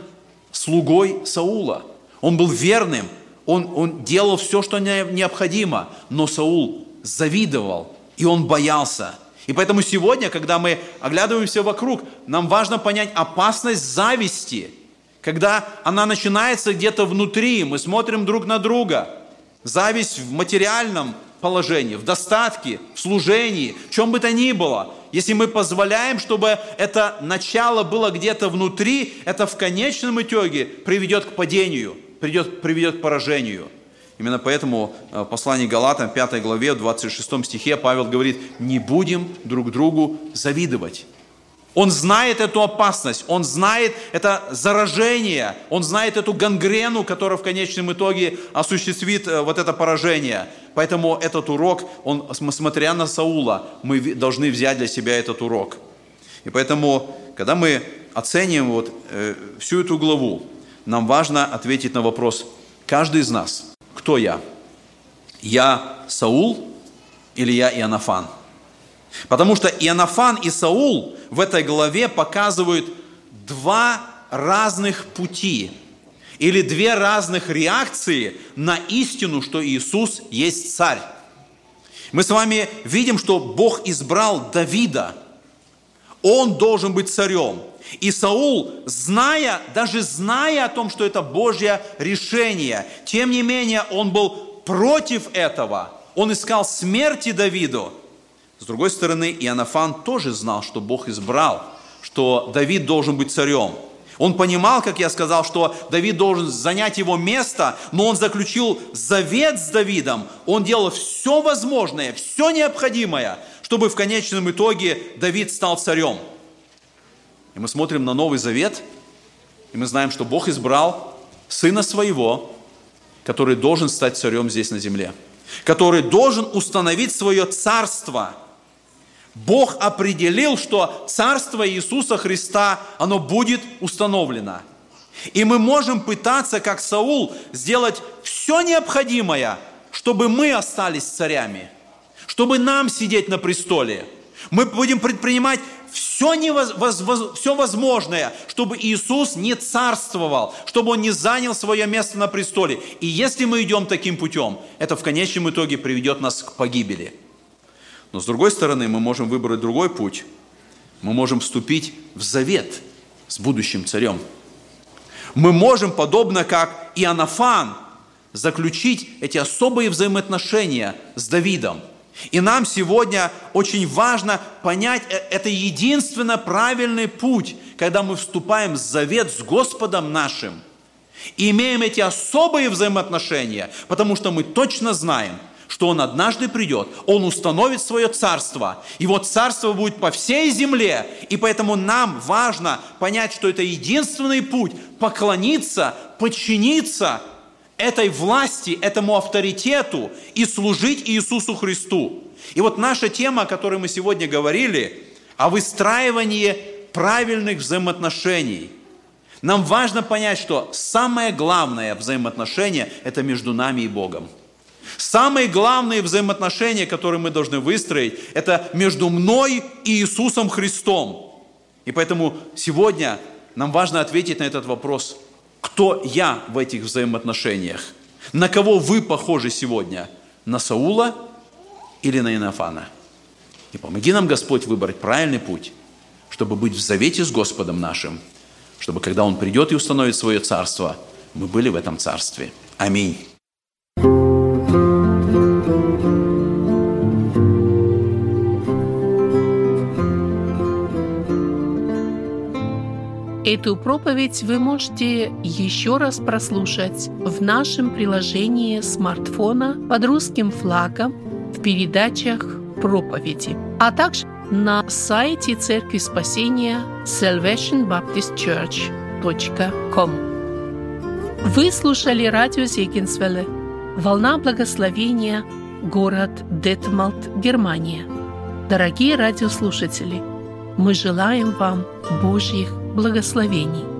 слугой Саула. Он был верным, он делал все, что необходимо, но Саул завидовал, и он боялся. И поэтому сегодня, когда мы оглядываемся вокруг, нам важно понять опасность зависти, когда она начинается где-то внутри, мы смотрим друг на друга. Зависть в материальном положении, в достатке, в служении, в чем бы то ни было. Если мы позволяем, чтобы это начало было где-то внутри, это в конечном итоге приведет к падению, приведет к поражению. Именно поэтому в послании Галатам, 5 главе, в 26 стихе Павел говорит, не будем друг другу завидовать. Он знает эту опасность, он знает это заражение, он знает эту гангрену, которая в конечном итоге осуществит вот это поражение. Поэтому этот урок, смотря на Саула, мы должны взять для себя этот урок. И поэтому, когда мы оценим вот всю эту главу, нам важно ответить на вопрос, каждый из нас, кто я? Я Саул или я Ионафан? Потому что Ионафан и Саул в этой главе показывают два разных пути или две разных реакции на истину, что Иисус есть царь. Мы с вами видим, что Бог избрал Давида. Он должен быть царем. И Саул, даже зная о том, что это Божье решение, тем не менее он был против этого. Он искал смерти Давиду. С другой стороны, Ионафан тоже знал, что Бог избрал, что Давид должен быть царем. Он понимал, как я сказал, что Давид должен занять его место, но он заключил завет с Давидом. Он делал все возможное, все необходимое, чтобы в конечном итоге Давид стал царем. И мы смотрим на Новый Завет, и мы знаем, что Бог избрал Сына Своего, который должен стать царем здесь на земле, который должен установить свое царство. Бог определил, что царство Иисуса Христа, оно будет установлено. И мы можем пытаться, как Саул, сделать все необходимое, чтобы мы остались царями, чтобы нам сидеть на престоле. Мы будем предпринимать все возможное, чтобы Иисус не царствовал, чтобы Он не занял свое место на престоле. И если мы идем таким путем, это в конечном итоге приведет нас к погибели. Но с другой стороны, мы можем выбрать другой путь. Мы можем вступить в завет с будущим царем. Мы можем, подобно как Ионафан, заключить эти особые взаимоотношения с Давидом. И нам сегодня очень важно понять, это единственно правильный путь, когда мы вступаем в завет с Господом нашим и имеем эти особые взаимоотношения, потому что мы точно знаем, что Он однажды придет, Он установит свое царство, Его царство будет по всей земле, и поэтому нам важно понять, что это единственный путь поклониться, подчиниться этой власти, этому авторитету и служить Иисусу Христу. И вот наша тема, о которой мы сегодня говорили, о выстраивании правильных взаимоотношений. Нам важно понять, что самое главное взаимоотношение – это между нами и Богом. Самые главные взаимоотношения, которые мы должны выстроить, это между мной и Иисусом Христом. И поэтому сегодня нам важно ответить на этот вопрос. Кто я в этих взаимоотношениях? На кого вы похожи сегодня? На Саула или на Ионафана? И помоги нам, Господь, выбрать правильный путь, чтобы быть в завете с Господом нашим, чтобы, когда Он придет и установит свое царство, мы были в этом царстве. Аминь. Эту проповедь вы можете еще раз прослушать в нашем приложении смартфона под русским флагом в передачах проповеди, а также на сайте Церкви Спасения salvationbaptistchurch.com. Вы слушали радио Зекинсвелле «Волна благословения», город Детмольд, Германия. Дорогие радиослушатели, мы желаем вам Божьих благословений.